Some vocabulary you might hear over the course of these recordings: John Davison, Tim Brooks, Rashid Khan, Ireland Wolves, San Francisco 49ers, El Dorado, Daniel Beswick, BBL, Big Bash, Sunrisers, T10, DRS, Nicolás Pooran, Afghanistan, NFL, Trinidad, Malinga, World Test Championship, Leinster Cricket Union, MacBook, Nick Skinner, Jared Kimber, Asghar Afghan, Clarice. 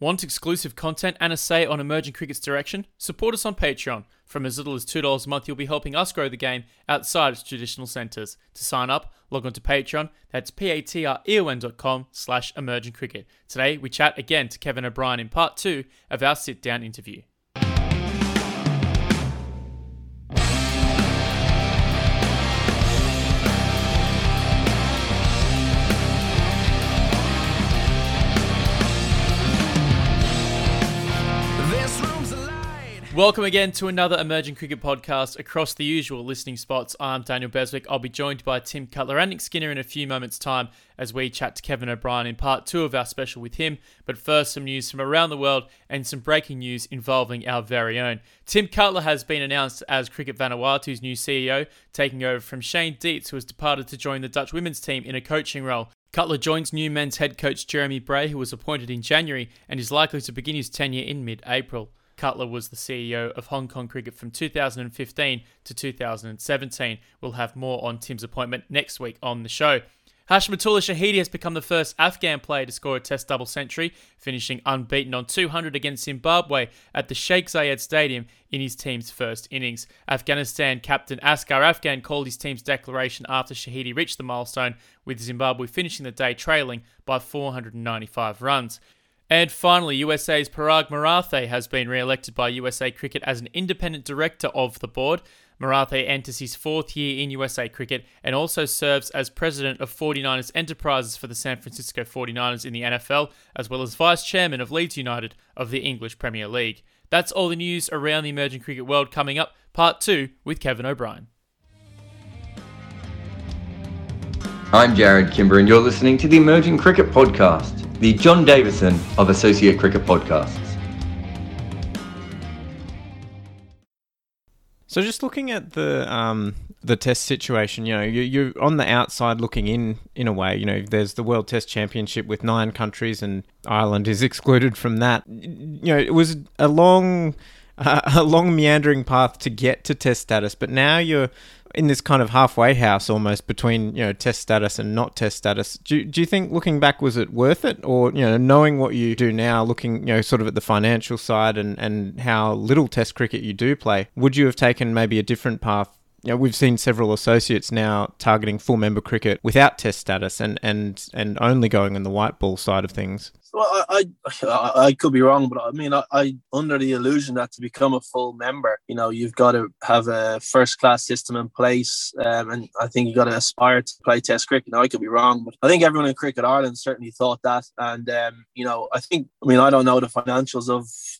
Want exclusive content and a say on Emerging Cricket's direction? Support us on Patreon. From as little as $2 a month, you'll be helping us grow the game outside its traditional centres. To sign up, log on to Patreon. That's patreon.com/emergingcricket. Today, we chat again to Kevin O'Brien in part 2 of our sit-down interview. Welcome again to another Emerging Cricket podcast across the usual listening spots. I'm Daniel Beswick. I'll be joined by Tim Cutler and Nick Skinner in a few moments' time as we chat to Kevin O'Brien in part 2 of our special with him. But first, some news from around the world and some breaking news involving our very own. Tim Cutler has been announced as Cricket Vanuatu's new CEO, taking over from Shane Dietz, who has departed to join the Dutch women's team in a coaching role. Cutler joins new men's head coach Jeremy Bray, who was appointed in January and is likely to begin his tenure in mid-April. Cutler was the CEO of Hong Kong Cricket from 2015 to 2017. We'll have more on Tim's appointment next week on the show. Hashmatullah Shahidi has become the first Afghan player to score a Test double century, finishing unbeaten on 200 against Zimbabwe at the Sheikh Zayed Stadium in his team's first innings. Afghanistan captain Asghar Afghan called his team's declaration after Shahidi reached the milestone, with Zimbabwe finishing the day trailing by 495 runs. And finally, USA's Parag Marathe has been re-elected by USA Cricket as an independent director of the board. Marathe enters his 4th year in USA Cricket and also serves as president of 49ers Enterprises for the San Francisco 49ers in the NFL, as well as vice chairman of Leeds United of the English Premier League. That's all the news around the emerging cricket world coming up. Part 2 with Kevin O'Brien. I'm Jared Kimber and you're listening to the Emerging Cricket Podcast, the John Davison of Associate Cricket Podcasts. So just looking at the Test situation, you know, you're on the outside looking in a way. You know, there's the World Test Championship with 9 countries and Ireland is excluded from that. You know, it was a long meandering path to get to Test status, but now you're in this kind of halfway house almost between, you know, Test status and not Test status. Do you think looking back, was it worth it? Or, you know, knowing what you do now, looking, you know, sort of at the financial side and how little Test cricket you do play, would you have taken maybe a different path? You know, we've seen several associates now targeting full member cricket without Test status and only going on the white ball side of things. Well, I could be wrong, but I mean, I under the illusion that to become a full member, you know, you've got to have a first-class system in place, and I think you've got to aspire to play Test cricket. Now, I could be wrong, but I think everyone in Cricket Ireland certainly thought that, and, you know, I don't know the financials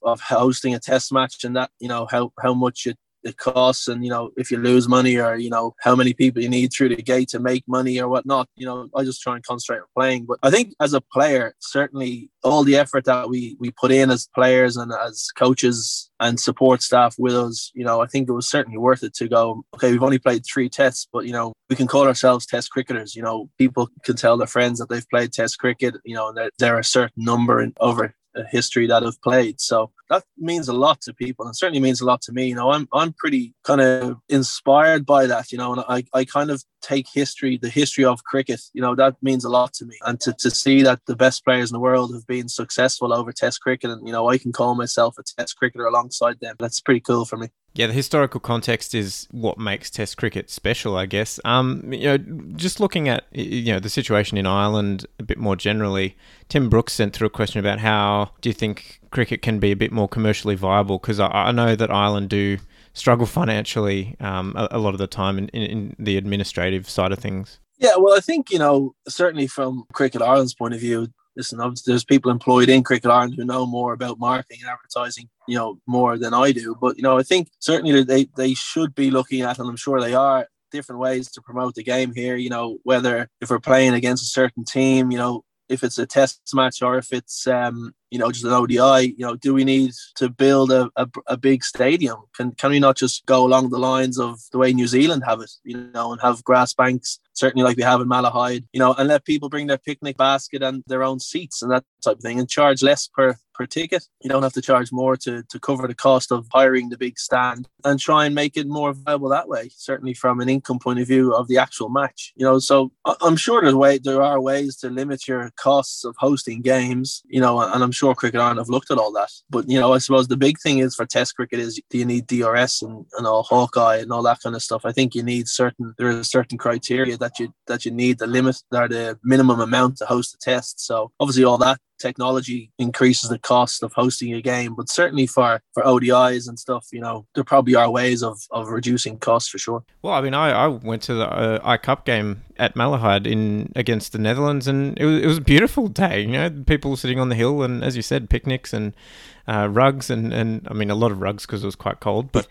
of hosting a Test match and that, you know, how much it costs and, you know, if you lose money or, you know, how many people you need through the gate to make money or whatnot. You know, I just try and concentrate on playing. But I think as a player, certainly all the effort that we put in as players and as coaches and support staff with us, you know, I think it was certainly worth it to go, okay, we've only played 3 tests, but, you know, we can call ourselves Test cricketers. You know, people can tell their friends that they've played Test cricket, you know, and they're a certain number and over history that I've played. So that means a lot to people and certainly means a lot to me. You know, I'm pretty kind of inspired by that, you know, and I kind of take the history of cricket, you know, that means a lot to me. And to see that the best players in the world have been successful over Test cricket and, you know, I can call myself a Test cricketer alongside them. That's pretty cool for me. Yeah, the historical context is what makes Test cricket special, I guess. You know, just looking at, you know, the situation in Ireland a bit more generally, Tim Brooks sent through a question about how do you think cricket can be a bit more commercially viable? Because I know that Ireland do struggle financially a lot of the time in the administrative side of things. Yeah, well, I think, you know, certainly from Cricket Ireland's point of view, listen, obviously there's people employed in Cricket Ireland who know more about marketing and advertising, you know, more than I do. But, you know, I think certainly they should be looking at, and I'm sure they are, different ways to promote the game here, you know, whether if we're playing against a certain team, you know, if it's a Test match or if it's, you know, just an ODI, you know, do we need to build a big stadium? Can we not just go along the lines of the way New Zealand have it, you know, and have grass banks, certainly like we have in Malahide, you know, and let people bring their picnic basket and their own seats and that type of thing and charge less per per ticket. You don't have to charge more to cover the cost of hiring the big stand, and try and make it more viable that way, certainly from an income point of view of the actual match. You know, so I'm sure there are ways to limit your costs of hosting games, you know, and I'm sure Cricket Ireland have looked at all that. But, you know, I suppose the big thing is for Test cricket is, do you need DRS and all Hawkeye and all that kind of stuff? I think you need there is a certain criteria that you need, the limit or the minimum amount to host a Test. So obviously all that technology increases the cost of hosting a game, but certainly for ODIs and stuff, you know, there probably are ways of reducing costs for sure. Well, I mean, I went to the I-Cup game at Malahide against the Netherlands, and it was a beautiful day, you know, people sitting on the hill and, as you said, picnics and rugs and I mean, a lot of rugs because it was quite cold, but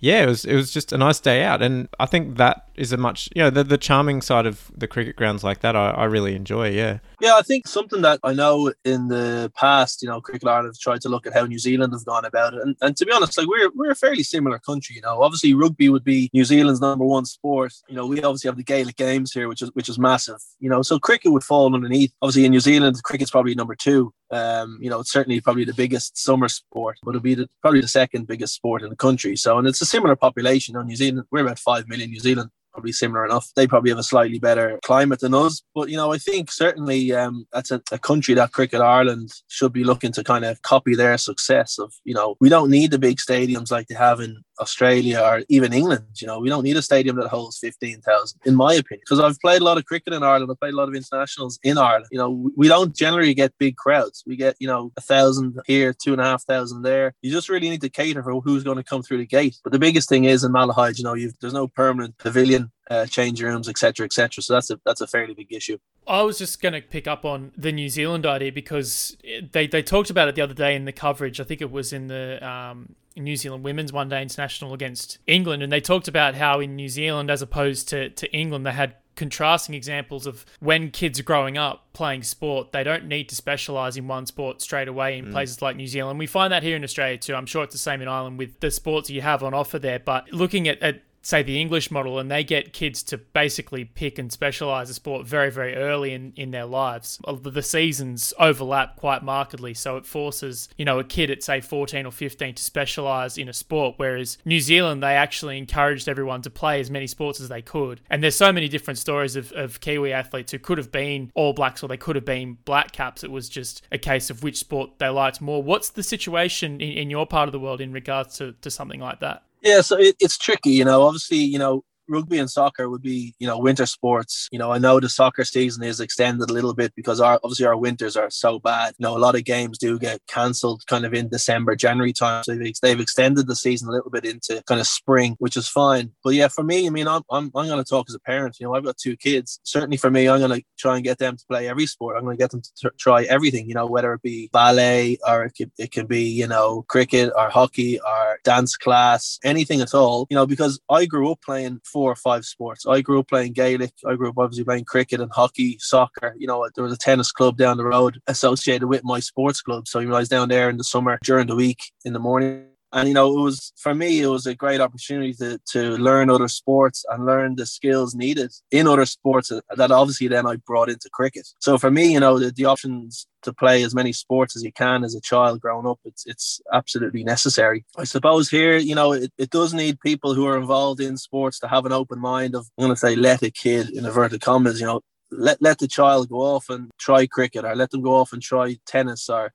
yeah, it was just a nice day out. And I think that is a much, you know, the charming side of the cricket grounds like that I really enjoy, yeah. Yeah, I think something that I know in the past, you know, Cricket Ireland have tried to look at how New Zealand have gone about it. And to be honest, like we're a fairly similar country, you know. Obviously rugby would be New Zealand's number one sport. You know, we obviously have the Gaelic games here, which is massive, you know, so cricket would fall underneath. Obviously in New Zealand, cricket's probably number two. You know, it's certainly probably the biggest summer sport, but it'll be probably the second biggest sport in the country. So, and it's a similar population on New Zealand. We're about 5 million New Zealand. Probably similar enough. They probably have a slightly better climate than us, but you know, I think certainly that's a country that Cricket Ireland should be looking to kind of copy their success of. You know, we don't need the big stadiums like they have in Australia or even England. You know, we don't need a stadium that holds 15,000, in my opinion, because I've played a lot of cricket in Ireland. I've played a lot of internationals in Ireland. You know, we don't generally get big crowds. We get, you know, 1,000 here, 2,500 there. You just really need to cater for who's going to come through the gate. But the biggest thing is in Malahide, you know, there's no permanent pavilion. Change rooms, etc. So that's a fairly big issue. I was just going to pick up on the New Zealand idea because they talked about it the other day in the coverage. I think it was in the New Zealand Women's One Day International against England, and they talked about how in New Zealand, as opposed to England, they had contrasting examples of when kids are growing up playing sport, they don't need to specialise in one sport straight away in places like New Zealand. We find that here in Australia too. I'm sure it's the same in Ireland with the sports you have on offer there, but looking at say the English model, and they get kids to basically pick and specialise a sport very, very early in their lives. The seasons overlap quite markedly, so it forces, you know, a kid at say 14 or 15 to specialise in a sport, whereas New Zealand, they actually encouraged everyone to play as many sports as they could. And there's so many different stories of Kiwi athletes who could have been All Blacks or they could have been Black Caps. It was just a case of which sport they liked more. What's the situation in your part of the world in regards to something like that? Yeah, so it's tricky, you know. Obviously, you know, rugby and soccer would be, you know, winter sports. You know, I know the soccer season is extended a little bit because our winters are so bad. You know, a lot of games do get cancelled kind of in December, January time. So they've extended the season a little bit into kind of spring, which is fine. But yeah, for me, I mean, I'm going to talk as a parent. You know, I've got two kids. Certainly for me, I'm going to try and get them to play every sport. I'm going to get them to try everything, you know, whether it be ballet or it can be, you know, cricket or hockey or dance class, anything at all. You know, because I grew up playing 4 or 5 sports. I grew up playing Gaelic. I grew up obviously playing cricket and hockey, soccer. You know, there was a tennis club down the road associated with my sports club. So, you know, I was down there in the summer, during the week, in the morning. And, you know, it was, for me, it was a great opportunity to learn other sports and learn the skills needed in other sports that obviously then I brought into cricket. So for me, you know, the options to play as many sports as you can as a child growing up, it's absolutely necessary. I suppose here, you know, it does need people who are involved in sports to have an open mind of, I'm going to say, let a kid, in inverted commas, you know, let the child go off and try cricket, or let them go off and try tennis or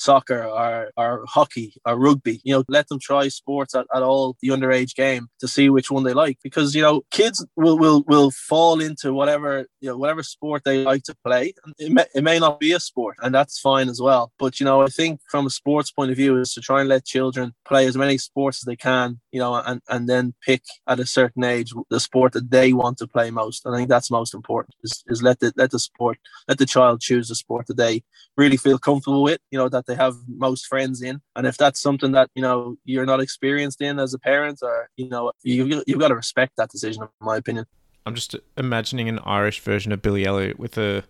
soccer or hockey or rugby. You know, let them try sports at all the underage game to see which one they like, because, you know, kids will fall into whatever, you know, whatever sport they like to play. It may not be a sport, and that's fine as well. But, you know, I think from a sports point of view is to try and let children play as many sports as they can, you know, and then pick at a certain age the sport that they want to play most. And I think that's most important is let the child choose the sport that they really feel comfortable with, you know, that they have most friends in. And if that's something that, you know, you're not experienced in as a parent, or, you know, you've got to respect that decision, in my opinion. I'm just imagining an Irish version of Billy Elliot with an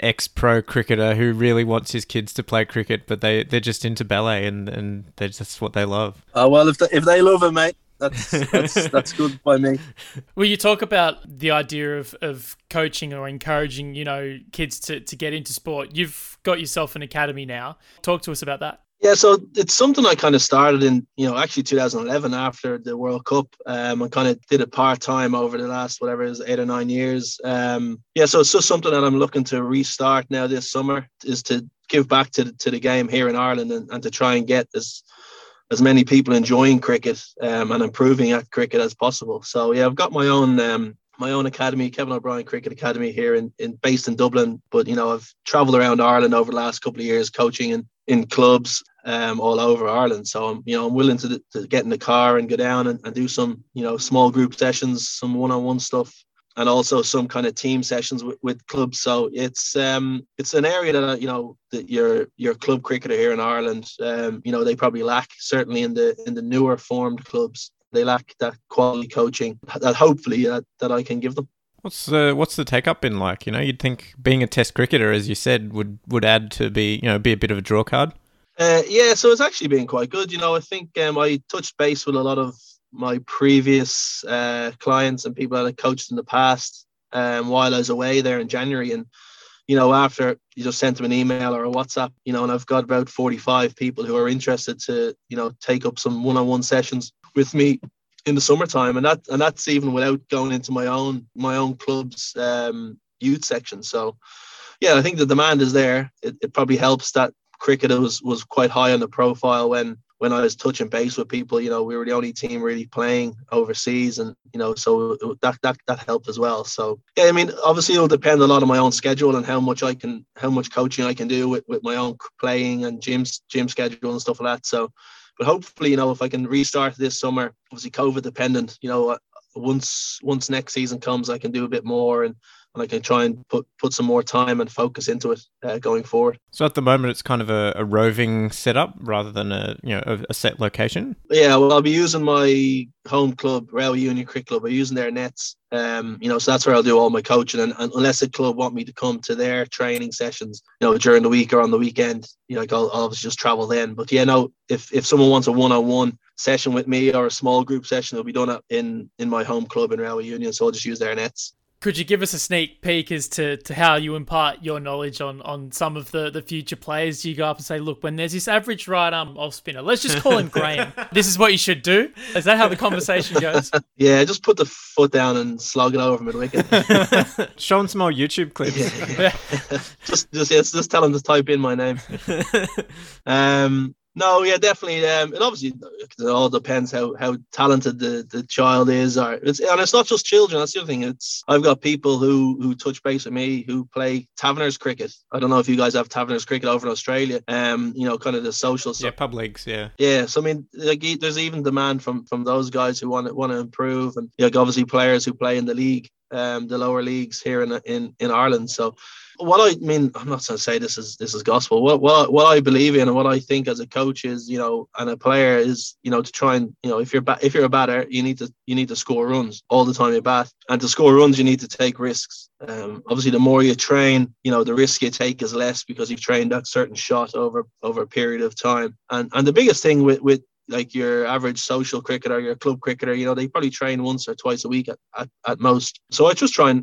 ex-pro cricketer who really wants his kids to play cricket, but they're just into ballet and that's what they love. Oh, well, if they love it, mate, That's good by me. Well, you talk about the idea of coaching or encouraging, you know, kids to get into sport. You've got yourself an academy now. Talk to us about that. Yeah, so it's something I kind of started in, you know, actually 2011 after the World Cup. I kind of did it part-time over the last, whatever it is, 8 or 9 years. Yeah, so it's just something that I'm looking to restart now this summer, is to give back to the game here in Ireland, and to try and get as many people enjoying cricket and improving at cricket as possible. So yeah, I've got my own academy, Kevin O'Brien Cricket Academy here based in Dublin. But you know, I've travelled around Ireland over the last couple of years, coaching in clubs all over Ireland. So I'm willing to get in the car and go down and do some, you know, small group sessions, some one-on-one stuff, and also some kind of team sessions with clubs. So it's an area that, you know, that your club cricketer here in Ireland, you know, they probably lack, certainly in the newer formed clubs. They lack that quality coaching that hopefully that I can give them. What's the take up been like? You know, you'd think being a test cricketer, as you said, would add to be a bit of a draw card. Yeah, so it's actually been quite good. You know, I think I touched base with a lot of my previous clients and people that I coached in the past while I was away there in January. And, you know, after you just sent them an email or a WhatsApp, you know, and I've got about 45 people who are interested to, you know, take up some one-on-one sessions with me in the summertime. And that's even without going into my own club's youth section. So, yeah, I think the demand is there. It probably helps that cricket was quite high on the profile when I was touching base with people. You know, we were the only team really playing overseas, and, you know, so that helped as well. So yeah, I mean, obviously it'll depend a lot on my own schedule and how much coaching I can do with my own playing and gym schedule and stuff like that. So, but hopefully, you know, if I can restart this summer, obviously COVID dependent, you know, once next season comes, I can do a bit more and I can try and put some more time and focus into it going forward. So at the moment, it's kind of a roving setup rather than a set location? Yeah, well, I'll be using my home club, Rail Union Cricket Club. I'm using their nets, you know, so that's where I'll do all my coaching. And unless a club want me to come to their training sessions, you know, during the week or on the weekend, you know, like I'll obviously just travel then. But yeah, no, if someone wants a one-on-one session with me or a small group session, it'll be done in my home club in Railway Union, so I'll just use their nets. Could you give us a sneak peek as to how you impart your knowledge on some of the future players? Do you go up and say, look, when there's this average right arm off spinner, let's just call him Graham. This is what you should do? Is that how the conversation goes? Yeah, just put the foot down and slog it over mid-wicket. Show him some more YouTube clips. Yeah. just tell him to type in my name. No, yeah, definitely. It obviously, it all depends how talented the child is, and it's not just children. That's the other thing. I've got people who touch base with me who play Taverners cricket. I don't know if you guys have Taverners cricket over in Australia. You know, kind of the social stuff. Yeah, pub leagues. Yeah. Yeah. So I mean, like, there's even demand from those guys who want to improve, and like, obviously players who play in the league, the lower leagues here in Ireland. So. What I mean, I'm not going to say this is gospel. What I believe in and what I think as a coach is, you know, and a player is, you know, to try and, you know, if you're a batter, you need to score runs all the time you bat, and to score runs you need to take risks. Obviously, the more you train, you know, the risk you take is less because you've trained that certain shot over a period of time. And the biggest thing with like your average social cricketer, your club cricketer, you know, they probably train once or twice a week at most. So I just try and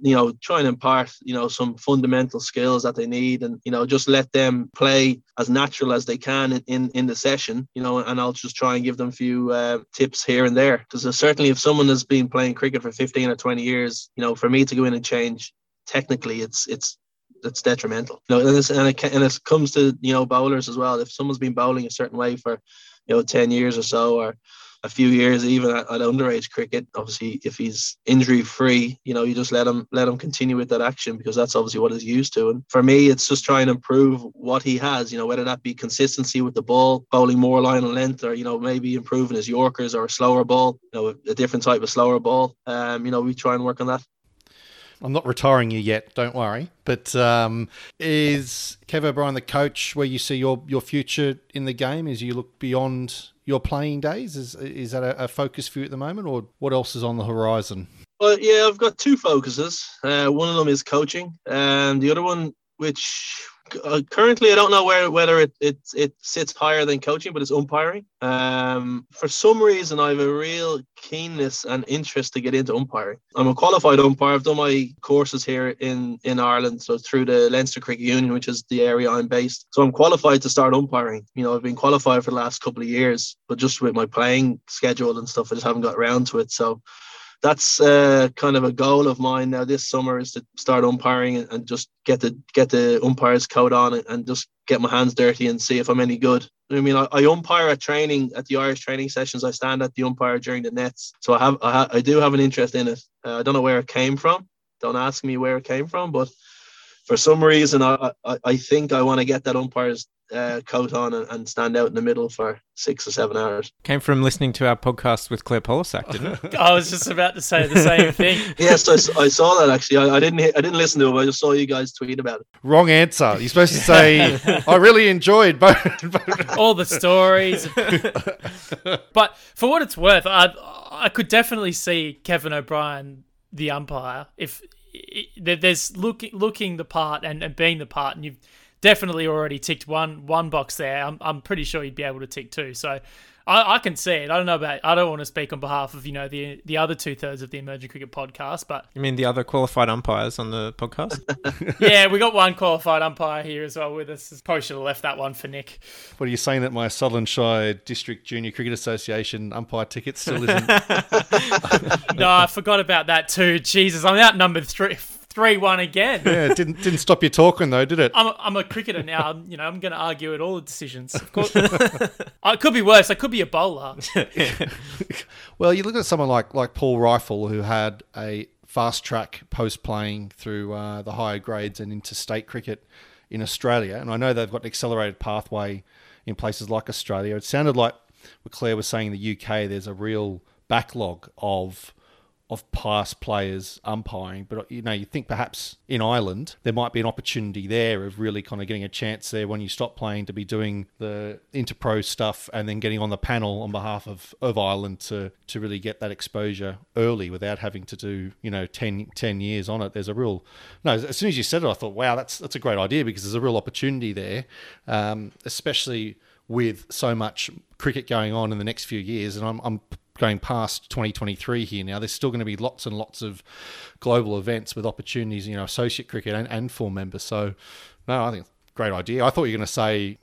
impart, you know, some fundamental skills that they need, and, you know, just let them play as natural as they can in the session, you know, and I'll just try and give them a few tips here and there. Because certainly if someone has been playing cricket for 15 or 20 years, you know, for me to go in and change technically, it's detrimental. You know, and it comes to, you know, bowlers as well. If someone's been bowling a certain way for, you know, 10 years or so, or a few years even at underage cricket, obviously if he's injury free, you know, you just let him continue with that action, because that's obviously what he's used to. And for me, it's just trying to improve what he has, you know, whether that be consistency with the ball, bowling more line and length, or, you know, maybe improving his Yorkers or a slower ball, you know, a different type of slower ball. You know, we try and work on that. I'm not retiring you yet, don't worry. But is Kev O'Brien the coach where you see your future in the game as you look beyond your playing days? Is that a focus for you at the moment, or what else is on the horizon? Well, yeah, I've got two focuses. One of them is coaching, and the other one which currently I don't know whether it sits higher than coaching, but it's umpiring. For some reason, I have a real keenness and interest to get into umpiring. I'm a qualified umpire. I've done my courses here in Ireland, so through the Leinster Cricket Union, which is the area I'm based. So I'm qualified to start umpiring. You know, I've been qualified for the last couple of years, but just with my playing schedule and stuff, I just haven't got around to it. So that's kind of a goal of mine now this summer, is to start umpiring and just get the umpire's coat on and just get my hands dirty and see if I'm any good. I mean, I umpire at training, at the Irish training sessions. I stand at the umpire during the nets. So I do have an interest in it. I don't know where it came from. Don't ask me where it came from. But for some reason, I think I want to get that umpire's coat on and stand out in the middle for 6 or 7 hours. Came from listening to our podcast with Claire Polisak, didn't it? I was just about to say the same thing. Yes, I saw that actually. I didn't listen to it, but I just saw you guys tweet about it. Wrong answer. You're supposed to say, I really enjoyed both. All the stories. But for what it's worth, I could definitely see Kevin O'Brien, the umpire, if there's looking the part and being the part, and you've definitely already ticked one box there. I'm pretty sure you'd be able to tick two. So I can see it. I don't know I don't want to speak on behalf of, you know, the other 2/3 of the Emerging Cricket podcast, but you mean the other qualified umpires on the podcast? Yeah, we got one qualified umpire here as well with us. Probably should have left that one for Nick. What are you saying, that my Sutherland Shire District Junior Cricket Association umpire ticket still isn't? No, I forgot about that too. Jesus, I'm outnumbered 3-1 again. Yeah, it didn't stop you talking though, did it? I'm a cricketer now. I'm going to argue at all the decisions. Of course, I could be worse. I could be a bowler. Yeah. Well, you look at someone like Paul Rifle, who had a fast track post playing through the higher grades and into state cricket in Australia, and I know they've got an accelerated pathway in places like Australia. It sounded like what Claire was saying in the UK. There's a real backlog of past players umpiring, but you think perhaps in Ireland there might be an opportunity there of really kind of getting a chance there when you stop playing to be doing the interpro stuff and then getting on the panel on behalf of Ireland to really get that exposure early without having to do 10 years on it. There's a real as soon as you said it, I thought, wow, that's a great idea, because there's a real opportunity there, especially with so much cricket going on in the next few years, and I'm going past 2023 here now. There's still going to be lots and lots of global events with opportunities, associate cricket and full members. So, no, I think it's a great idea. I thought you were going to say,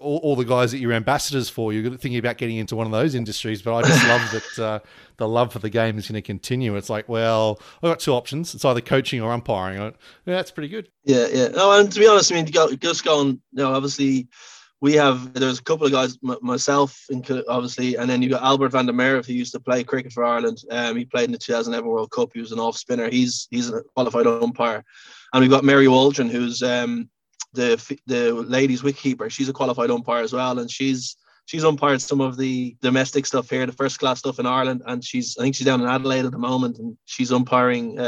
all the guys that you're ambassadors for, you're thinking about getting into one of those industries, but I just love that the love for the game is going to continue. It's like, well, I've got two options. It's either coaching or umpiring. That's pretty good. Yeah. Oh, and to be honest, obviously, there's a couple of guys, myself, obviously, and then you've got Albert van der Merwe, who used to play cricket for Ireland. He played in the 2011 World Cup. He was an off spinner. He's a qualified umpire. And we've got Mary Waldron, who's the ladies wicketkeeper. She's a qualified umpire as well, and she's umpired some of the domestic stuff here, the first class stuff in Ireland, and I think she's down in Adelaide at the moment, and she's umpiring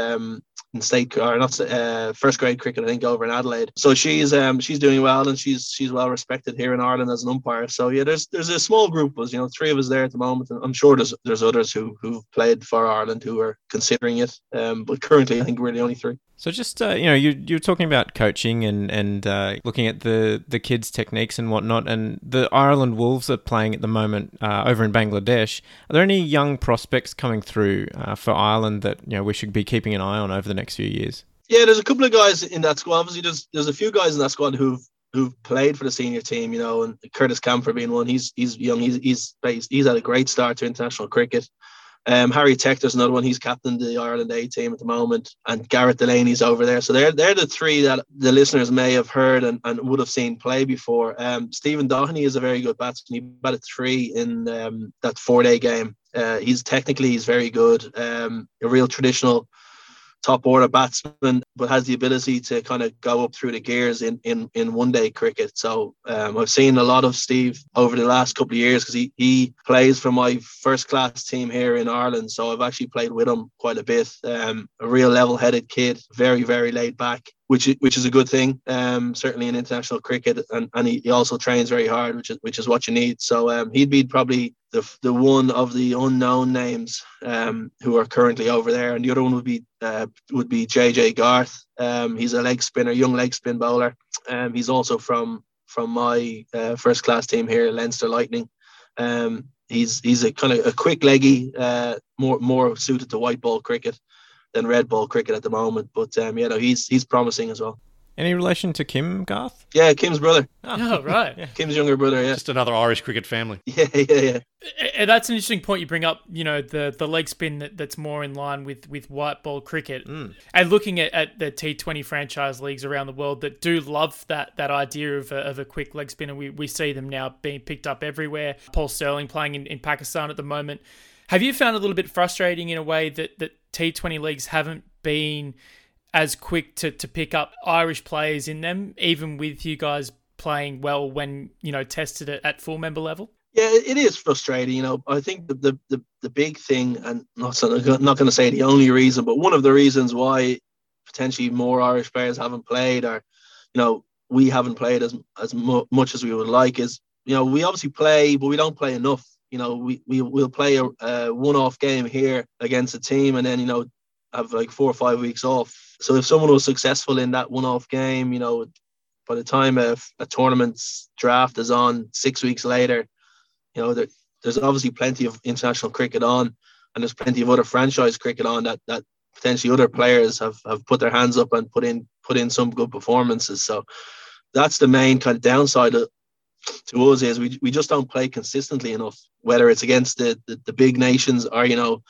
first grade cricket, I think, over in Adelaide. So she's doing well, and she's well respected here in Ireland as an umpire. So yeah, there's a small group of us, 3 of us there at the moment, and I'm sure there's others who've played for Ireland who are considering it. But currently, I think we're the only 3. So just you're talking about coaching and looking at the kids' techniques and whatnot, and the Ireland Wolves are playing at the moment over in Bangladesh. Are there any young prospects coming through for Ireland that we should be keeping an eye on over the next few years? Yeah, there's a couple of guys in that squad. Obviously, there's a few guys in that squad who've played for the senior team, and Curtis Camphor being one. He's young. He's had a great start to international cricket. Harry Tector's another one. He's captain the Ireland A team at the moment, and Garrett Delaney's over there. So they're the 3 that the listeners may have heard and would have seen play before. Stephen Doheny is a very good batsman. He batted 3 in that 4-day game. He's very good. A real traditional top order batsman, but has the ability to kind of go up through the gears in 1-day cricket. So I've seen a lot of Steve over the last couple of years, because he plays for my first class team here in Ireland. So I've actually played with him quite a bit. A real level-headed kid, very, very laid back, which is a good thing, certainly in international cricket. And he also trains very hard, which is what you need. So he'd be probably the one of the unknown names who are currently over there, and the other one would be JJ Garth. He's a leg spinner, young leg spin bowler. He's also from my first class team here, Leinster Lightning. He's a kind of a quick leggy, more suited to white ball cricket than red ball cricket at the moment. But he's promising as well. Any relation to Kim Garth? Yeah, Kim's brother. Oh, right. Yeah. Kim's younger brother, yeah. Just another Irish cricket family. Yeah. That's an interesting point you bring up, you know, the leg spin that's more in line with white ball cricket. Mm. And looking at the T20 franchise leagues around the world that do love that idea of a quick leg spin, and we see them now being picked up everywhere. Paul Sterling playing in Pakistan at the moment. Have you found it a little bit frustrating in a way that T20 leagues haven't been as quick to pick up Irish players in them, even with you guys playing well when, you know, tested at full member level? Yeah, it is frustrating. You know, I think the big thing, and not going to say the only reason, but one of the reasons why potentially more Irish players haven't played, or, you know, we haven't played as much as we would like, is, you know, we obviously play, but we don't play enough. You know, we'll play a one-off game here against a team, and then, you know, have like 4 or 5 weeks off. So if someone was successful in that one-off game, you know, by the time a tournament's draft is on 6 weeks later, you know, there's obviously plenty of international cricket on, and there's plenty of other franchise cricket on that potentially other players have put their hands up and put in some good performances. So that's the main kind of downside to us, is we just don't play consistently enough, whether it's against the big nations or, you know,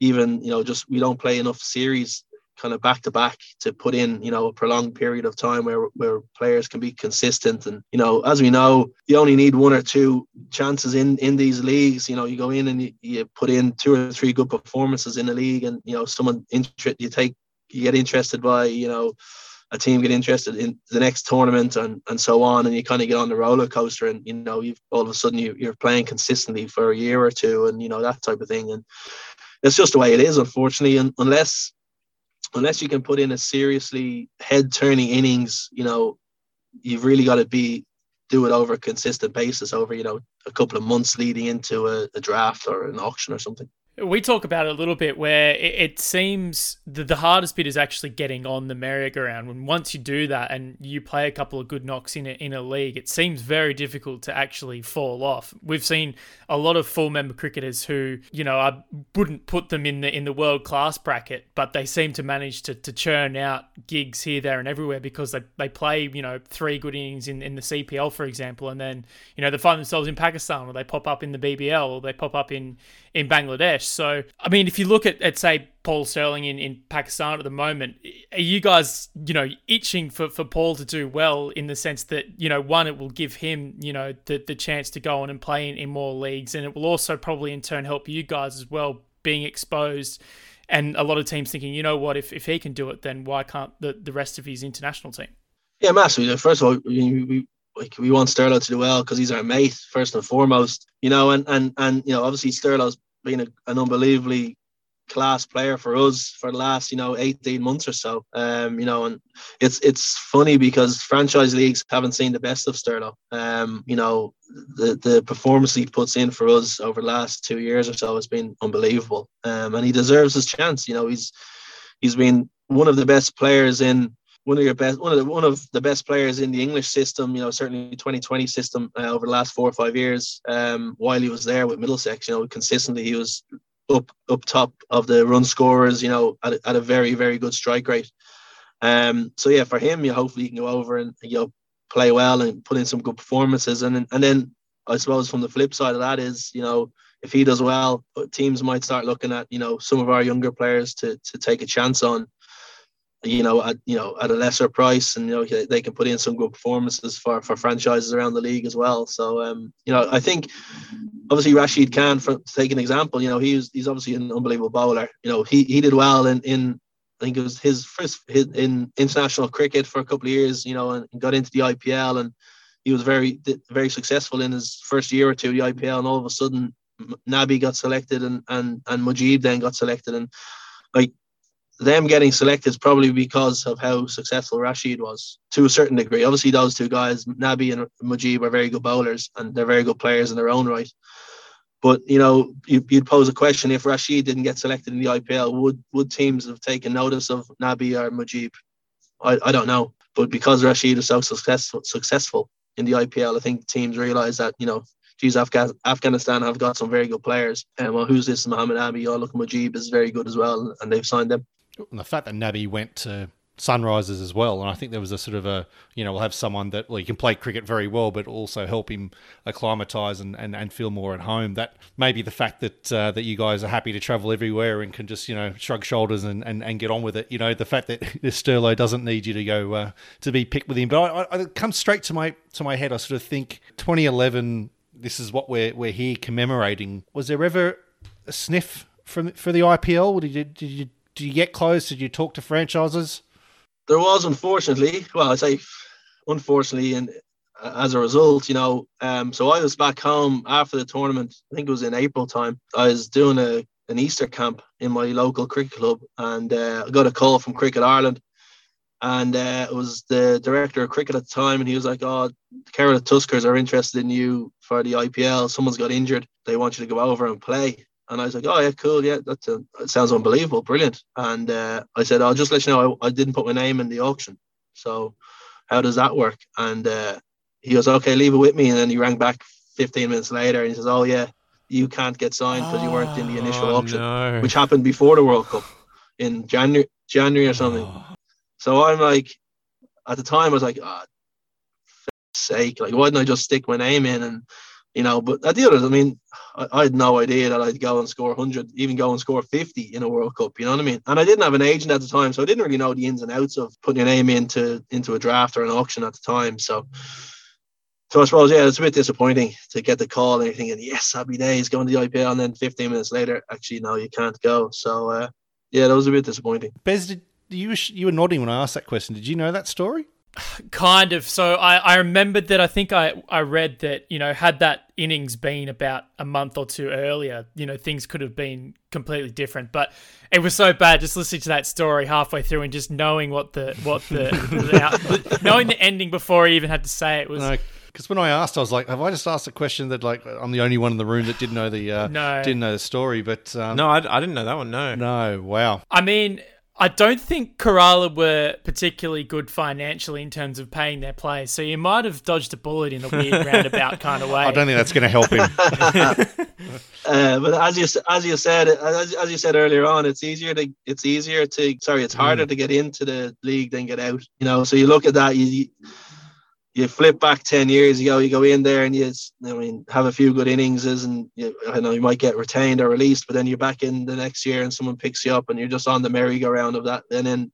even, you know, just we don't play enough series kind of back to back to put in, you know, a prolonged period of time where players can be consistent. And, you know, as we know, you only need one or two chances in these leagues. You know, you go in and you put in 2 or 3 good performances in the league, and, you know, you get interested by, you know, a team get interested in the next tournament and so on, and you kind of get on the roller coaster, and, you know, you've all of a sudden you're playing consistently for a year or two, and, you know, that type of thing. And it's just the way it is, unfortunately. And unless you can put in a seriously head-turning innings, you know, you've really got to do it over a consistent basis over, you know, a couple of months leading into a draft or an auction or something. We talk about it a little bit where it seems the hardest bit is actually getting on the merry-go-round. When once you do that and you play a couple of good knocks in a league, it seems very difficult to actually fall off. We've seen a lot of full member cricketers who, you know, I wouldn't put them in the world class bracket, but they seem to manage to churn out gigs here, there, and everywhere because they play, you know, 3 good innings in the CPL, for example, and then, you know, they find themselves in Pakistan, or they pop up in the BBL, or they pop up in Bangladesh. So, I mean, if you look at say, Paul Sterling in Pakistan at the moment, are you guys, you know, itching for Paul to do well, in the sense that, you know, one, it will give him, you know, the chance to go on and play in more leagues, and it will also probably in turn help you guys as well, being exposed, and a lot of teams thinking, you know what, if he can do it, then why can't the rest of his international team? Yeah, massively. First of all, we want Sterling to do well because he's our mate, first and foremost, you know, and you know, obviously Sterling's been an unbelievably class player for us for the last, you know, 18 months or so, you know, and it's funny because franchise leagues haven't seen the best of Sterling. You know, the performance he puts in for us over the last 2 years or so has been unbelievable, and he deserves his chance. You know, he's been one of the best players in one of the best players in the English system, you know, certainly the 2020 system over the last 4 or 5 years. While he was there with Middlesex, you know, consistently he was up top of the run scorers, you know, at a very, very good strike rate. So yeah, for him, you know, hopefully he can go over and, you know, play well and put in some good performances. And then I suppose from the flip side of that is, you know, if he does well, teams might start looking at, you know, some of our younger players to take a chance on, you know, at a lesser price, and, you know, they can put in some good performances for franchises around the league as well. So, you know, I think obviously Rashid Khan, for taking an example, you know, he's obviously an unbelievable bowler. You know, he did well in I think it was his first in international cricket for a couple of years, you know, and got into the IPL, and he was very, very successful in his first year or two, the IPL, and all of a sudden Nabi got selected and Mujeeb then got selected, and like, them getting selected is probably because of how successful Rashid was to a certain degree. Obviously, those two guys, Nabi and Mujeeb, are very good bowlers, and they're very good players in their own right. But, you know, you'd pose a question: if Rashid didn't get selected in the IPL, would teams have taken notice of Nabi or Mujeeb? I don't know. But because Rashid is so successful in the IPL, I think teams realise that, you know, geez, Afghanistan have got some very good players. And well, who's this? Mohammad Nabi. Oh, look, Mujeeb is very good as well. And they've signed them. And the fact that Nabi went to Sunrisers as well. And I think there was a sort of a, you know, we'll have someone that, well, he can play cricket very well, but also help him acclimatise and feel more at home. That maybe the fact that that you guys are happy to travel everywhere and can just, you know, shrug shoulders and get on with it. You know, the fact that Sterlo doesn't need you to go to be picked with him. But I it comes straight to my head. I sort of think 2011, this is what we're here commemorating. Was there ever a sniff for the IPL? Did you get close? Did you talk to franchises? There was, unfortunately. Well, I say unfortunately, and as a result, you know, so I was back home after the tournament. I think it was in April time. I was doing an Easter camp in my local cricket club, and I got a call from Cricket Ireland, and it was the director of cricket at the time, and he was like, "Oh, the Kerala Tuskers are interested in you for the IPL. Someone's got injured. They want you to go over and play." And I was like, "Oh, yeah, cool. Yeah, that sounds unbelievable. Brilliant." And I said, "I'll just let you know, I didn't put my name in the auction. So how does that work?" And he goes, "Okay, leave it with me." And then he rang back 15 minutes later and he says, "Oh, yeah, you can't get signed because you weren't in the initial auction," which happened before the World Cup in January or something. So I'm like, at the time, I was like, "Oh, for sake, like, why didn't I just stick my name in?" And, you know, but at the others, I mean, I had no idea that I'd go and score 100, even go and score 50 in a World Cup, you know what I mean? And I didn't have an agent at the time, so I didn't really know the ins and outs of putting your name into a draft or an auction at the time. So I suppose, yeah, it's a bit disappointing to get the call and you're thinking, yes, happy days, going to the IPL, and then 15 minutes later, actually, no, you can't go. So, yeah, that was a bit disappointing. Bez, you were nodding when I asked that question. Did you know that story? Kind of. So I remembered that. I think I read that, you know, had that innings been about a month or two earlier, you know, things could have been completely different. But it was so bad just listening to that story halfway through and just knowing knowing the ending before I even had to say it was. Because when I asked, I was like, "Have I just asked a question that, like, I'm the only one in the room that didn't know the story?" But no, I didn't know that one. No. Wow. I mean, I don't think Kerala were particularly good financially in terms of paying their players, so you might have dodged a bullet in a weird roundabout kind of way. I don't think that's going to help him. But as you said earlier on, it's harder to get into the league than get out. You know, so you look at that, you flip back 10 years ago, you go in there and have a few good innings, and you might get retained or released, but then you're back in the next year and someone picks you up, and you're just on the merry-go-round of that. And then,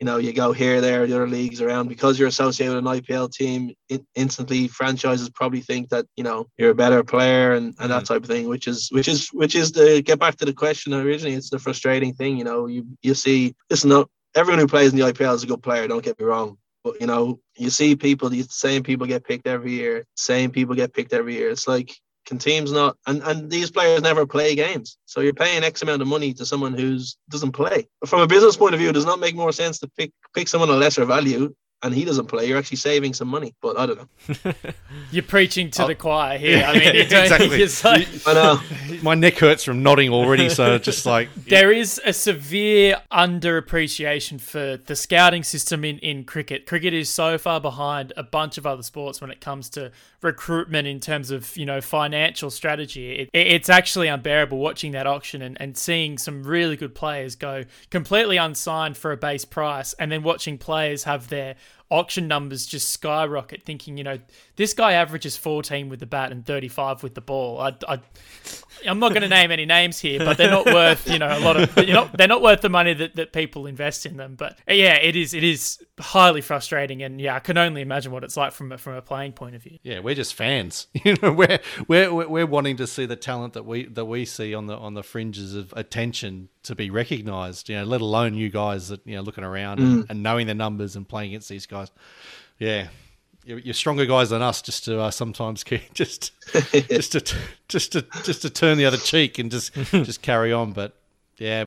you know, you go here, there, the other leagues around, because you're associated with an IPL team. Instantly, franchises probably think that, you know, you're a better player and that type of thing, which is the get back to the question originally. It's the frustrating thing, you know. You see, listen, everyone who plays in the IPL is a good player. Don't get me wrong. But, you know, you see the same people get picked every year. It's like, can teams not? And these players never play games. So you're paying X amount of money to someone who doesn't play. From a business point of view, it does not make more sense to pick someone of lesser value and he doesn't play. You're actually saving some money. But I don't know. You're preaching to the choir here. I mean, exactly. I know. My neck hurts from nodding already, so just like... There is a severe underappreciation for the scouting system in cricket. Cricket is so far behind a bunch of other sports when it comes to recruitment in terms of, you know, financial strategy. It's actually unbearable watching that auction and seeing some really good players go completely unsigned for a base price, and then watching players have their auction numbers just skyrocket, thinking, you know, this guy averages 14 with the bat and 35 with the ball. I'm not going to name any names here, but they're not worth, you know, a lot of, you know, they're not worth the money that people invest in them. But yeah, it is highly frustrating, and yeah, I can only imagine what it's like from a playing point of view. Yeah, we're just fans, you know. We're wanting to see the talent that we see on the fringes of attention to be recognised, you know, let alone you guys that, you know, looking around and knowing the numbers and playing against these guys. Yeah, you're stronger guys than us. Just to sometimes just to turn the other cheek and just carry on. But yeah.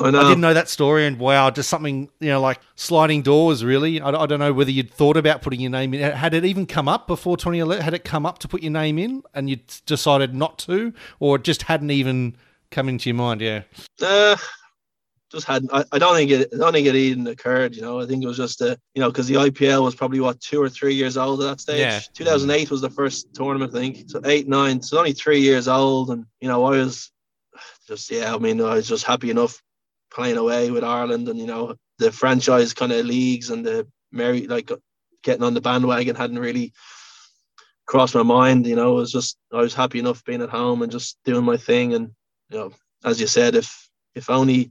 I know. I didn't know that story, and wow, just something, you know, like sliding doors, really. I don't know whether you'd thought about putting your name in. Had it even come up before 2011? Had it come up to put your name in and you decided not to, or it just hadn't even come into your mind? Yeah. Just hadn't. I don't think it even occurred, you know. I think it was just, you know, because the IPL was probably, 2 or 3 years old at that stage. Yeah. 2008 was the first tournament, I think. So 8, 9, so only 3 years old. And, you know, I was just, I was just happy enough playing away with Ireland, and, you know, the franchise kind of leagues and getting on the bandwagon hadn't really crossed my mind. You know, it was just, I was happy enough being at home and just doing my thing. And, you know, as you said, if only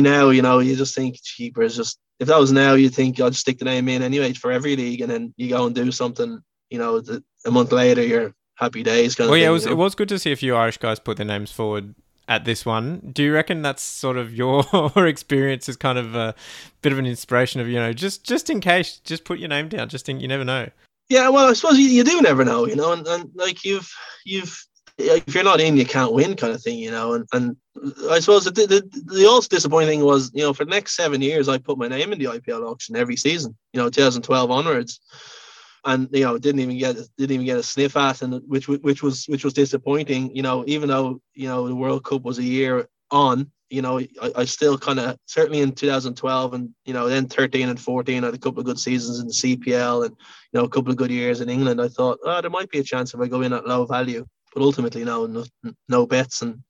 now, you know, you just think cheaper is just, if that was now, you think I'd stick the name in anyway for every league, and then you go and do something, you know, a month later, you're happy days. It was good to see a few Irish guys put their names forward at this one. Do you reckon that's sort of your experience is kind of a bit of an inspiration of, you know, just in case, just put your name down, just think you never know? Yeah, well, I suppose you do never know, you know, and like you've if you're not in, you can't win kind of thing, you know, and I suppose the also disappointing thing was, you know, for the next 7 years, I put my name in the IPL auction every season, you know, 2012 onwards. And, you know, didn't even get a sniff at, and which was disappointing, you know, even though, you know, the World Cup was a year on, you know, I still kind of, certainly in 2012 and, you know, then 13 and 14, I had a couple of good seasons in the CPL and, you know, a couple of good years in England. I thought, there might be a chance if I go in at low value, but ultimately no bets. And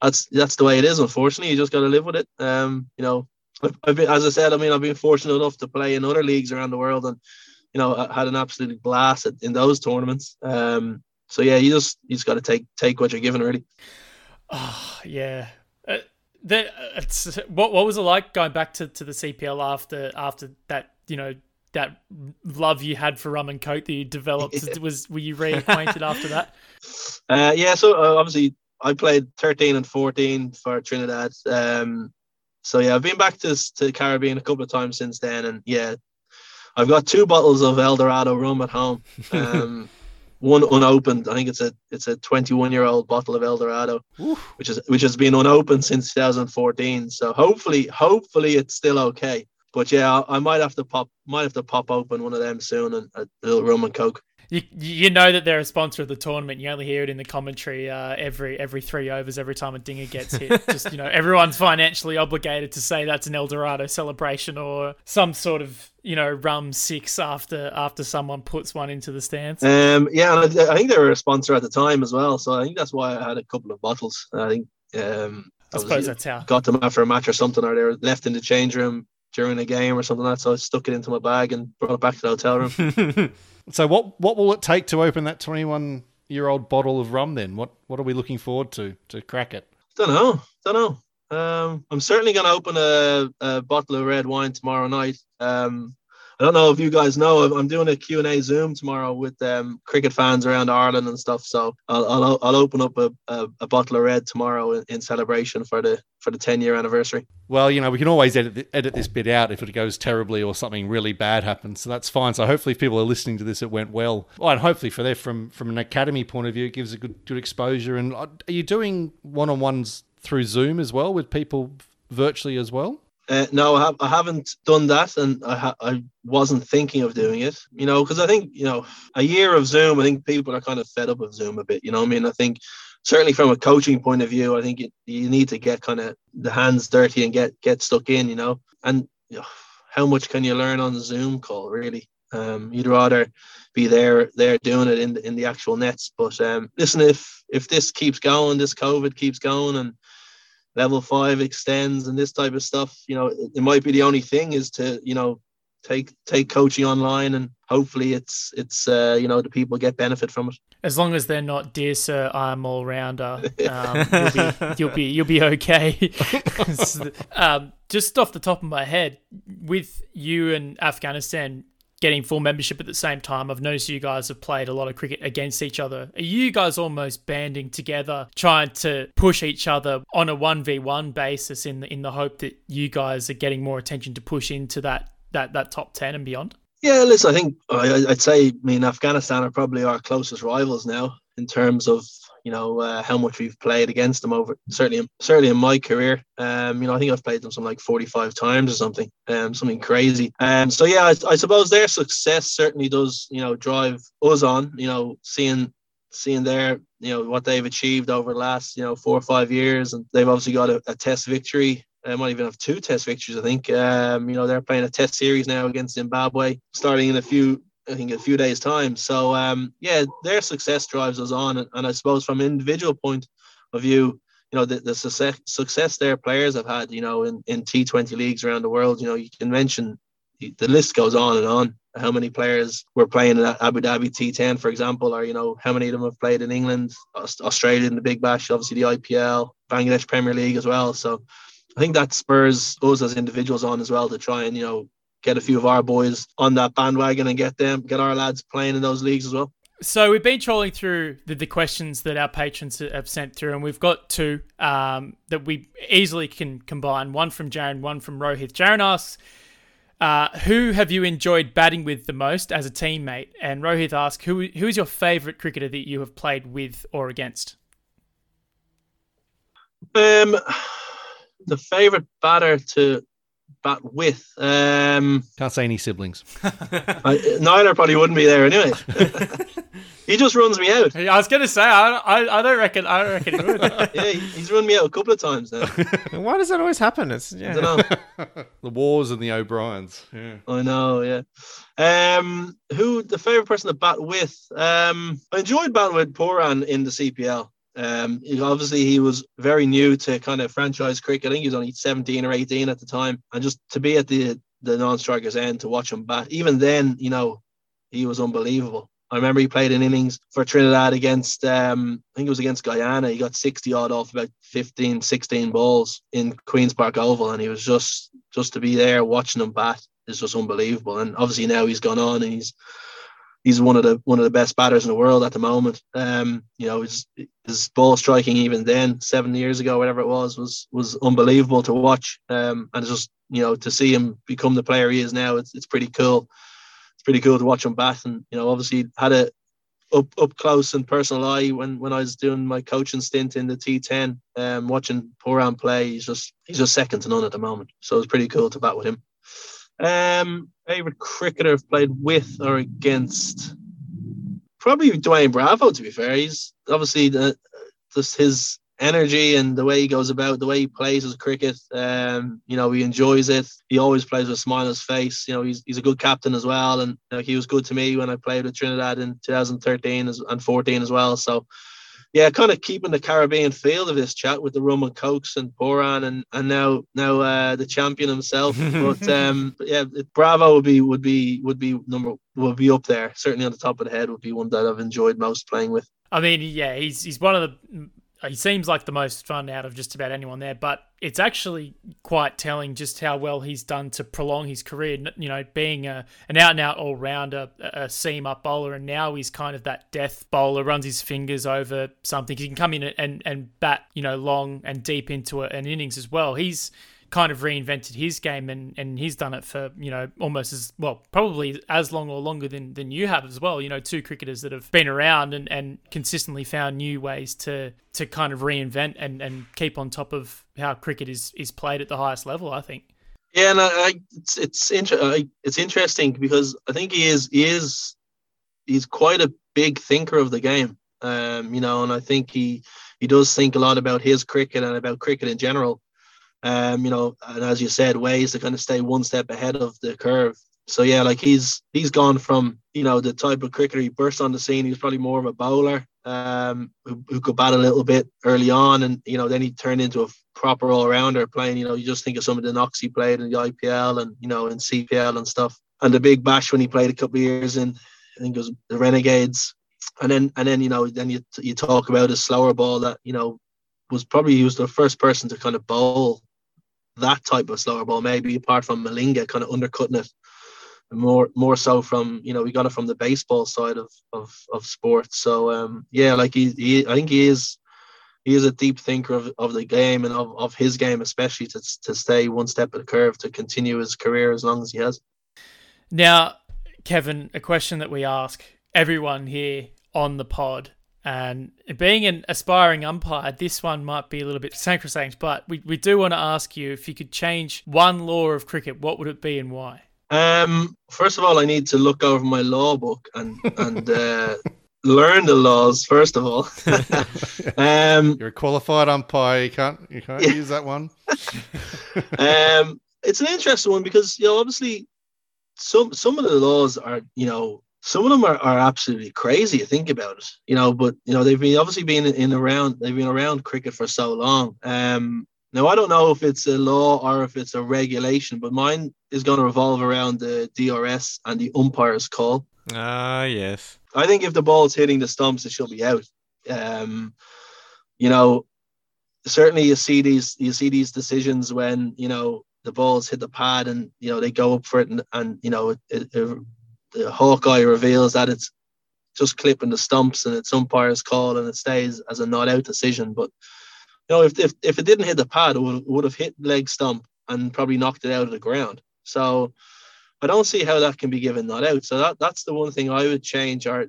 that's the way it is. Unfortunately, you just got to live with it. You know, I've been, as I said, I mean, I've been fortunate enough to play in other leagues around the world, and, you know, I had an absolute blast in those tournaments. So yeah, you just got to take what you're given, really. Oh yeah. What was it like going back to the CPL after that? You know, that love you had for rum and coke that you developed. Yeah. Were you reacquainted after that? Yeah. So obviously, I played 13 and 14 for Trinidad. So yeah, I've been back to the Caribbean a couple of times since then, and yeah, I've got 2 bottles of El Dorado rum at home. One unopened. I think it's a 21-year-old bottle of El Dorado, which has been unopened since 2014. So hopefully it's still okay. But yeah, I might have to pop open one of them soon, and a little rum and coke. You know that they're a sponsor of the tournament. You only hear it in the commentary every 3 overs, every time a dinger gets hit. Just, you know, everyone's financially obligated to say that's an El Dorado celebration or some sort of, you know, rum 6 after someone puts one into the stands. Yeah, and I think they were a sponsor at the time as well, so I think that's why I had a couple of bottles. I think I suppose that's how got them after a match or something, or they were left in the change room during a game or something like that. So I stuck it into my bag and brought it back to the hotel room. So what will it take to open that 21-year-old bottle of rum then? What are we looking forward to crack it? Don't know. I'm certainly going to open a bottle of red wine tomorrow night. I don't know if you guys know, I'm doing a Q&A Zoom tomorrow with cricket fans around Ireland and stuff. So I'll open up a bottle of red tomorrow in celebration for the 10-year anniversary. Well, you know, we can always edit this bit out if it goes terribly or something really bad happens. So that's fine. So hopefully if people are listening to this, it went well. Oh, and hopefully for them, from an academy point of view, it gives a good exposure. And are you doing one-on-ones through Zoom as well with people virtually as well? No, I haven't done that, and I wasn't thinking of doing it, you know, because I think, you know, a year of Zoom, I think people are kind of fed up of Zoom a bit, you know what I mean? I think certainly from a coaching point of view, I think you need to get kind of the hands dirty and get stuck in, you know, and you know, how much can you learn on a Zoom call, really? You'd rather be there doing it in the actual nets. But listen, if this keeps going, this COVID keeps going, and level 5 extends and this type of stuff, you know, it might be the only thing is to, you know, take coaching online, and hopefully it's you know, the people get benefit from it. As long as they're not, dear sir, I'm all rounder, you'll be okay. Just off the top of my head, with you and Afghanistan getting full membership at the same time, I've noticed you guys have played a lot of cricket against each other. Are you guys almost banding together, trying to push each other on a 1v1 basis in the hope that you guys are getting more attention to push into that top 10 and beyond? Yeah, listen, I think I'd say me and Afghanistan are probably our closest rivals now in terms of, you know, how much we've played against them over, certainly in my career. You know, I think I've played them something like 45 times or something, something crazy. So yeah, I suppose their success certainly does, you know, drive us on, you know, seeing their, you know, what they've achieved over the last, you know, 4 or 5 years. And they've obviously got a test victory. They might even have 2 test victories, I think. You know, they're playing a test series now against Zimbabwe, starting in a few days' time. So, yeah, their success drives us on. And I suppose from an individual point of view, you know, the success their players have had, you know, in T20 leagues around the world, you know, you can mention, the list goes on and on. How many players were playing in Abu Dhabi T10, for example, or, you know, how many of them have played in England, Australia in the Big Bash, obviously the IPL, Bangladesh Premier League as well. So I think that spurs us as individuals on as well to try and, you know, get a few of our boys on that bandwagon and get our lads playing in those leagues as well. So we've been trolling through the questions that our patrons have sent through, and we've got 2 that we easily can combine, one from Jaron, one from Rohith. Jaron asks, who have you enjoyed batting with the most as a teammate? And Rohith asks, who is your favourite cricketer that you have played with or against? The favourite batter to bat with? Can't say any siblings. Neither probably wouldn't be there anyway. He just runs me out. I was going to say, I don't reckon he would. Yeah, he's run me out a couple of times now. Why does that always happen? I don't know. The Wars and the O'Briens. Yeah. I know, yeah. Who the favourite person to bat with? I enjoyed batting with Pooran in the CPL. Obviously he was very new to kind of franchise cricket. I think he was only 17 or 18 at the time. And just to be at the non-strikers end to watch him bat, even then, you know, he was unbelievable. I remember he played in innings for Trinidad against, I think it was against Guyana. He got 60 odd off about 15, 16 balls in Queen's Park Oval. And he was just to be there watching him bat is just unbelievable. And obviously now he's gone on and he's one of the best batters in the world at the moment. You know, his ball striking even then, 7 years ago, whatever it was unbelievable to watch. And it's just, you know, to see him become the player he is now, it's pretty cool. It's pretty cool to watch him bat. And, you know, obviously had a up close and personal eye when I was doing my coaching stint in the T10, watching Pooran play. He's just second to none at the moment. So it's pretty cool to bat with him. Favorite cricketer I've played with or against, probably Dwayne Bravo. To be fair, he's obviously just his energy and the way he goes about, the way he plays his cricket. You know, he enjoys it. He always plays with a smile on his face. You know, he's a good captain as well, and you know, he was good to me when I played with Trinidad in 2013 and 14 as well. So. Yeah, kind of keeping the Caribbean feel of this chat with the rum and cokes and Pooran and now the champion himself. But yeah, Bravo would be up there. Certainly on the top of the head would be one that I've enjoyed most playing with. I mean, yeah, he's one of the. He seems like the most fun out of just about anyone there, but it's actually quite telling just how well he's done to prolong his career, you know, being an out-and-out all-rounder, a seam-up bowler, and now he's kind of that death bowler, runs his fingers over something. He can come in and bat, you know, long and deep into an innings as well. He's kind of reinvented his game and he's done it for, you know, almost as well, probably as long or longer than you have as well. You know, 2 cricketers that have been around and consistently found new ways to kind of reinvent and keep on top of how cricket is played at the highest level, I think. Yeah, and it's interesting because I think he's quite a big thinker of the game. You know, and I think he does think a lot about his cricket and about cricket in general. You know, and as you said, ways to kind of stay one step ahead of the curve. So yeah, like he's gone from, you know, the type of cricketer he burst on the scene. He was probably more of a bowler, who could bat a little bit early on, and you know, then he turned into a proper all rounder playing. You know, you just think of some of the knocks he played in the IPL and you know in CPL and stuff, and the Big Bash when he played a couple of years in, I think it was the Renegades, and then you know, then you talk about his slower ball that you know he was the first person to kind of bowl that type of slower ball, maybe apart from Malinga kind of undercutting it more so from, you know, we got it from the baseball side of sports. So yeah, like I think he is a deep thinker of the game and of his game, especially to stay one step at the curve, to continue his career as long as he has. Now, Kevin, a question that we ask everyone here on the pod, And being an aspiring umpire, this one might be a little bit sacrosanct, but we do want to ask you, if you could change one law of cricket, what would it be and why? First of all, I need to look over my law book and learn the laws, first of all. You're a qualified umpire. You can't use that one. It's an interesting one because, you know, obviously some of the laws are, you know, some of them are absolutely crazy to think about it, you know, but, you know, they've been around cricket for so long. Now, I don't know if it's a law or if it's a regulation, but mine is going to revolve around the DRS and the umpire's call. Yes. I think if the ball's hitting the stumps, it should be out. You know, certainly you see these decisions when, you know, the balls hit the pad and, you know, they go up for it and you know, the Hawkeye reveals that it's just clipping the stumps and it's umpire's call and it stays as a not out decision. But, you know, if it didn't hit the pad, it would have hit leg stump and probably knocked it out of the ground. So I don't see how that can be given not out. So that's the one thing I would change or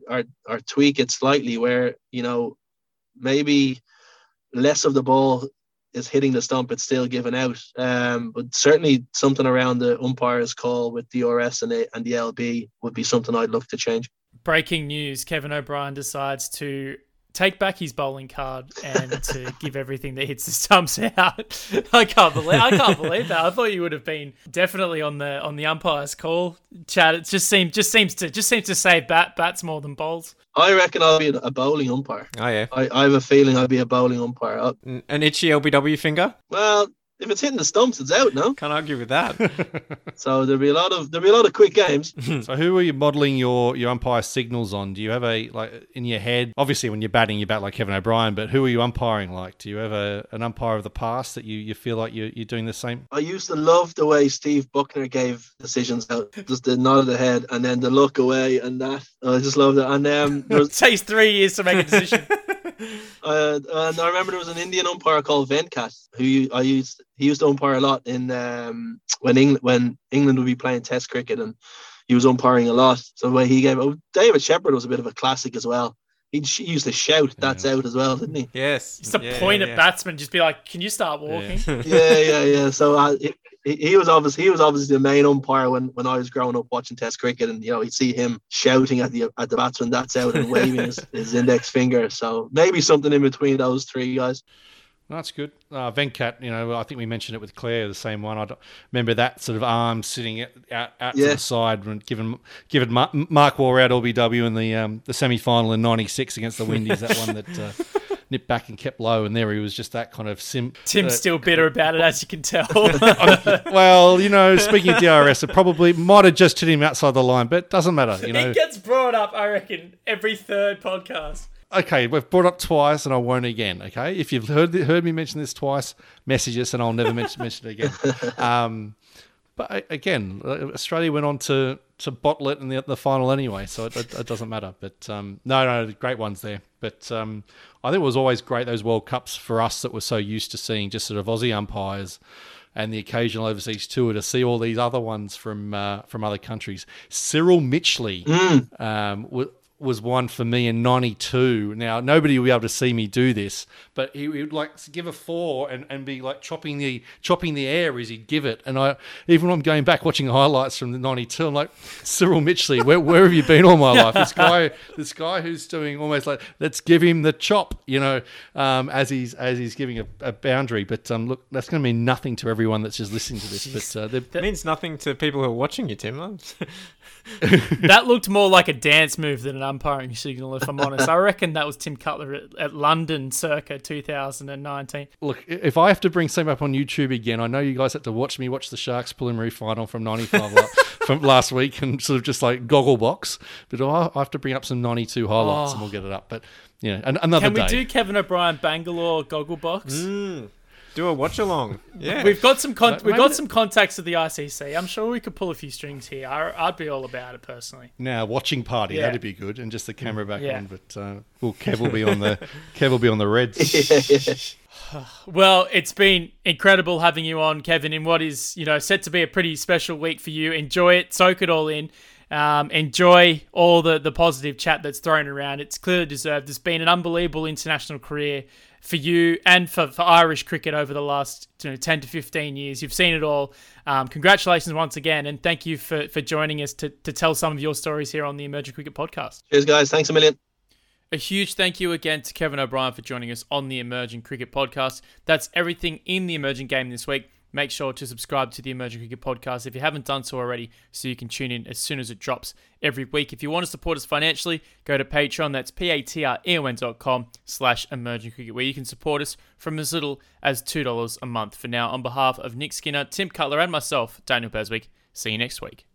tweak it slightly where, you know, maybe less of the ball is hitting the stump, it's still given out. But certainly something around the umpire's call with DRS and the LB would be something I'd look to change. Breaking news, Kevin O'Brien decides to take back his bowling card and to give everything that hits the stumps out. I can't believe that. I thought you would have been definitely on the umpire's call, Chad. It just seems to say bats more than bowls. I reckon I'll be a bowling umpire. Oh, yeah. I have a feeling I'll be a bowling umpire. An itchy LBW finger? Well, if it's hitting the stumps, it's out, no? Can't argue with that. So there'll be a lot of quick games. So who are you modelling your umpire signals on? Do you have a, like, in your head? Obviously, when you're batting, you bat like Kevin O'Brien, but who are you umpiring like? Do you have an umpire of the past that you feel like you're doing the same? I used to love the way Steve Buckner gave decisions out. Just the nod of the head and then the look away and that. I just loved it. And it takes 3 years to make a decision. And I remember there was an Indian umpire called Venkat who I used. He used to umpire a lot in when England would be playing Test cricket, and he was umpiring a lot. So the way he gave, David Shepherd was a bit of a classic as well. He used to shout "That's out" as well, didn't he? Yes. Just point at batsmen, just be like, "Can you start walking?" Yeah. So he was obviously the main umpire when I was growing up watching Test cricket, and you know, you'd see him shouting at the batsman, "That's out," and waving his index finger. So maybe something in between those three guys. That's good. Venkat, you know, I think we mentioned it with Claire, the same one. I remember that sort of arm sitting out to the side when given Mark wore out LBW in the semi-final in '96 against the Windies. That one that nipped back and kept low, and there he was, just that kind of sim. Tim's still bitter about it, as you can tell. Well, you know, speaking of DRS, it probably might have just hit him outside the line, but it doesn't matter. You know, it gets brought up, I reckon, every third podcast. Okay, we've brought up twice and I won't again, okay? If you've heard me mention this twice, message us and I'll never mention it again. But again, Australia went on to bottle it in the final anyway, so it doesn't matter. But no, great ones there. But I think it was always great, those World Cups for us that were so used to seeing just sort of Aussie umpires and the occasional overseas tour, to see all these other ones from other countries. Cyril Mitchley was one for me in '92. Now, nobody will be able to see me do this, but he would like give a four and be like chopping the air as he'd give it. And I, even when I'm going back watching highlights from the '92, I'm like, Cyril Mitchley, where have you been all my life? This guy who's doing almost like, let's give him the chop, you know, as he's giving a boundary. But look, that's going to mean nothing to everyone that's just listening to this. Jeez. But that means nothing to people who are watching you, Tim. That looked more like a dance move than an umpiring signal, if I'm honest. I reckon that was Tim Cutler at London circa 2019. Look, if I have to bring something up on YouTube again, I know you guys had to watch the Sharks preliminary final from 95 from last week and sort of just like goggle box, but I have to bring up some 92 highlights and we'll get it up. But, you know, another day. Can we do Kevin O'Brien Bangalore goggle box? Do a watch along. Yeah, we've got some some contacts at the ICC. I'm sure we could pull a few strings here. I'd be all about it personally. Now, watching party, that'd be good, and just the camera back on. But Kev will be on the Reds. Well, it's been incredible having you on, Kevin, in what is, you know, set to be a pretty special week for you. Enjoy it, soak it all in, Enjoy all the positive chat that's thrown around. It's clearly deserved. It's been an unbelievable international career for you and for Irish cricket over the last 10 to 15 years. You've seen it all. Congratulations once again, and thank you for joining us to tell some of your stories here on the Emerging Cricket Podcast. Cheers, guys. Thanks a million. A huge thank you again to Kevin O'Brien for joining us on the Emerging Cricket Podcast. That's everything in the Emerging Game this week. Make sure to subscribe to the Emerging Cricket Podcast if you haven't done so already, so you can tune in as soon as it drops every week. If you want to support us financially, go to Patreon. That's patreon.com/Emerging Cricket, where you can support us from as little as $2 a month. For now, on behalf of Nick Skinner, Tim Cutler, and myself, Daniel Beswick, see you next week.